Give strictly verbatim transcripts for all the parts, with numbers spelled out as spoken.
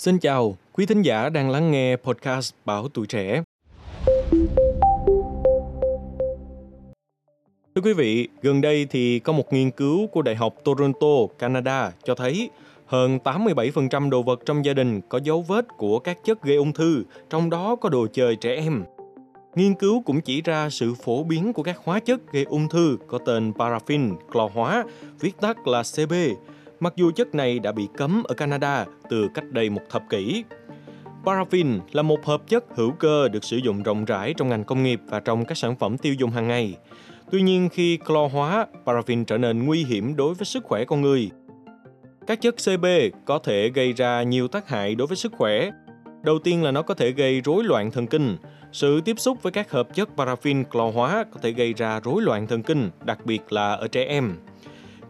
Xin chào, quý thính giả đang lắng nghe podcast Báo Tuổi Trẻ. Thưa quý vị, gần đây thì có một nghiên cứu của Đại học Toronto, Canada cho thấy hơn tám mươi bảy phần trăm đồ vật trong gia đình có dấu vết của các chất gây ung thư, trong đó có đồ chơi trẻ em. Nghiên cứu cũng chỉ ra sự phổ biến của các hóa chất gây ung thư có tên paraffin clo hóa, viết tắt là xê pê, mặc dù chất này đã bị cấm ở Canada từ cách đây một thập kỷ. Paraffin là một hợp chất hữu cơ được sử dụng rộng rãi trong ngành công nghiệp và trong các sản phẩm tiêu dùng hàng ngày. Tuy nhiên, khi clo hóa, paraffin trở nên nguy hiểm đối với sức khỏe con người. Các chất xê pê có thể gây ra nhiều tác hại đối với sức khỏe. Đầu tiên là nó có thể gây rối loạn thần kinh. Sự tiếp xúc với các hợp chất paraffin clo hóa có thể gây ra rối loạn thần kinh, đặc biệt là ở trẻ em.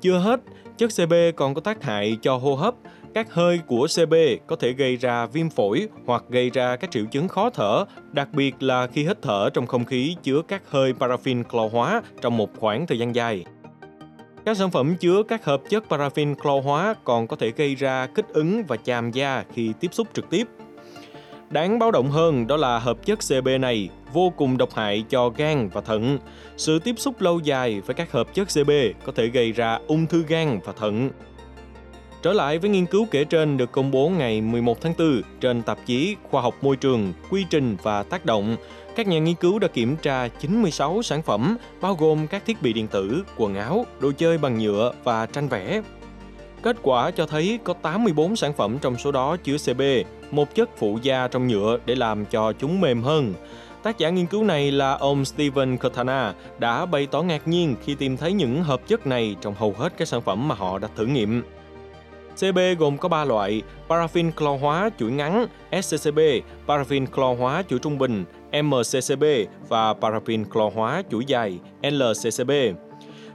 Chưa hết, chất xê pê còn có tác hại cho hô hấp. Các hơi của xê pê có thể gây ra viêm phổi hoặc gây ra các triệu chứng khó thở, đặc biệt là khi hít thở trong không khí chứa các hơi paraffin clo hóa trong một khoảng thời gian dài. Các sản phẩm chứa các hợp chất paraffin clo hóa còn có thể gây ra kích ứng và chàm da khi tiếp xúc trực tiếp. Đáng báo động hơn đó là hợp chất xê pê này vô cùng độc hại cho gan và thận. Sự tiếp xúc lâu dài với các hợp chất xê pê có thể gây ra ung thư gan và thận. Trở lại với nghiên cứu kể trên được công bố ngày mười một tháng tư trên tạp chí Khoa học Môi trường, Quy trình và Tác động, các nhà nghiên cứu đã kiểm tra chín mươi sáu sản phẩm bao gồm các thiết bị điện tử, quần áo, đồ chơi bằng nhựa và tranh vẽ. Kết quả cho thấy có tám mươi bốn sản phẩm trong số đó chứa xê pê, một chất phụ gia trong nhựa để làm cho chúng mềm hơn. Tác giả nghiên cứu này là ông Stephen Kutana đã bày tỏ ngạc nhiên khi tìm thấy những hợp chất này trong hầu hết các sản phẩm mà họ đã thử nghiệm. xê pê gồm có ba loại: paraffin clo hóa chuỗi ngắn ét xê xê bê, paraffin clo hóa chuỗi trung bình em xê xê bê và paraffin clo hóa chuỗi dài lờ xê xê bê.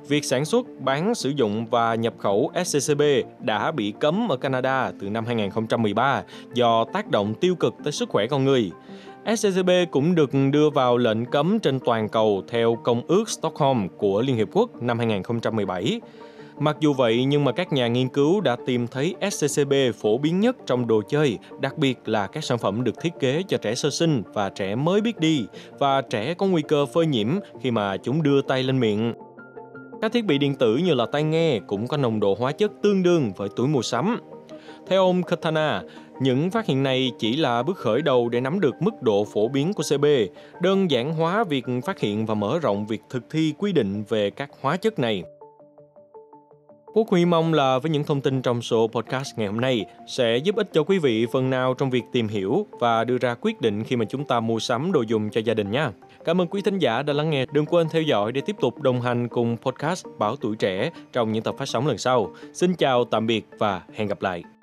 Việc sản xuất, bán, sử dụng và nhập khẩu ét xê xê bê đã bị cấm ở Canada từ năm hai không một ba do tác động tiêu cực tới sức khỏe con người. ét xê xê bê cũng được đưa vào lệnh cấm trên toàn cầu theo Công ước Stockholm của Liên Hiệp Quốc năm hai không một bảy. Mặc dù vậy, nhưng mà các nhà nghiên cứu đã tìm thấy ét xê xê bê phổ biến nhất trong đồ chơi, đặc biệt là các sản phẩm được thiết kế cho trẻ sơ sinh và trẻ mới biết đi, và trẻ có nguy cơ phơi nhiễm khi mà chúng đưa tay lên miệng. Các thiết bị điện tử như là tai nghe cũng có nồng độ hóa chất tương đương với túi mua sắm. Theo ông Kutana, những phát hiện này chỉ là bước khởi đầu để nắm được mức độ phổ biến của xê pê, đơn giản hóa việc phát hiện và mở rộng việc thực thi quy định về các hóa chất này. Quốc Huy mong là với những thông tin trong số podcast ngày hôm nay sẽ giúp ích cho quý vị phần nào trong việc tìm hiểu và đưa ra quyết định khi mà chúng ta mua sắm đồ dùng cho gia đình nha. Cảm ơn quý thính giả đã lắng nghe. Đừng quên theo dõi để tiếp tục đồng hành cùng podcast Báo Tuổi Trẻ trong những tập phát sóng lần sau. Xin chào, tạm biệt và hẹn gặp lại.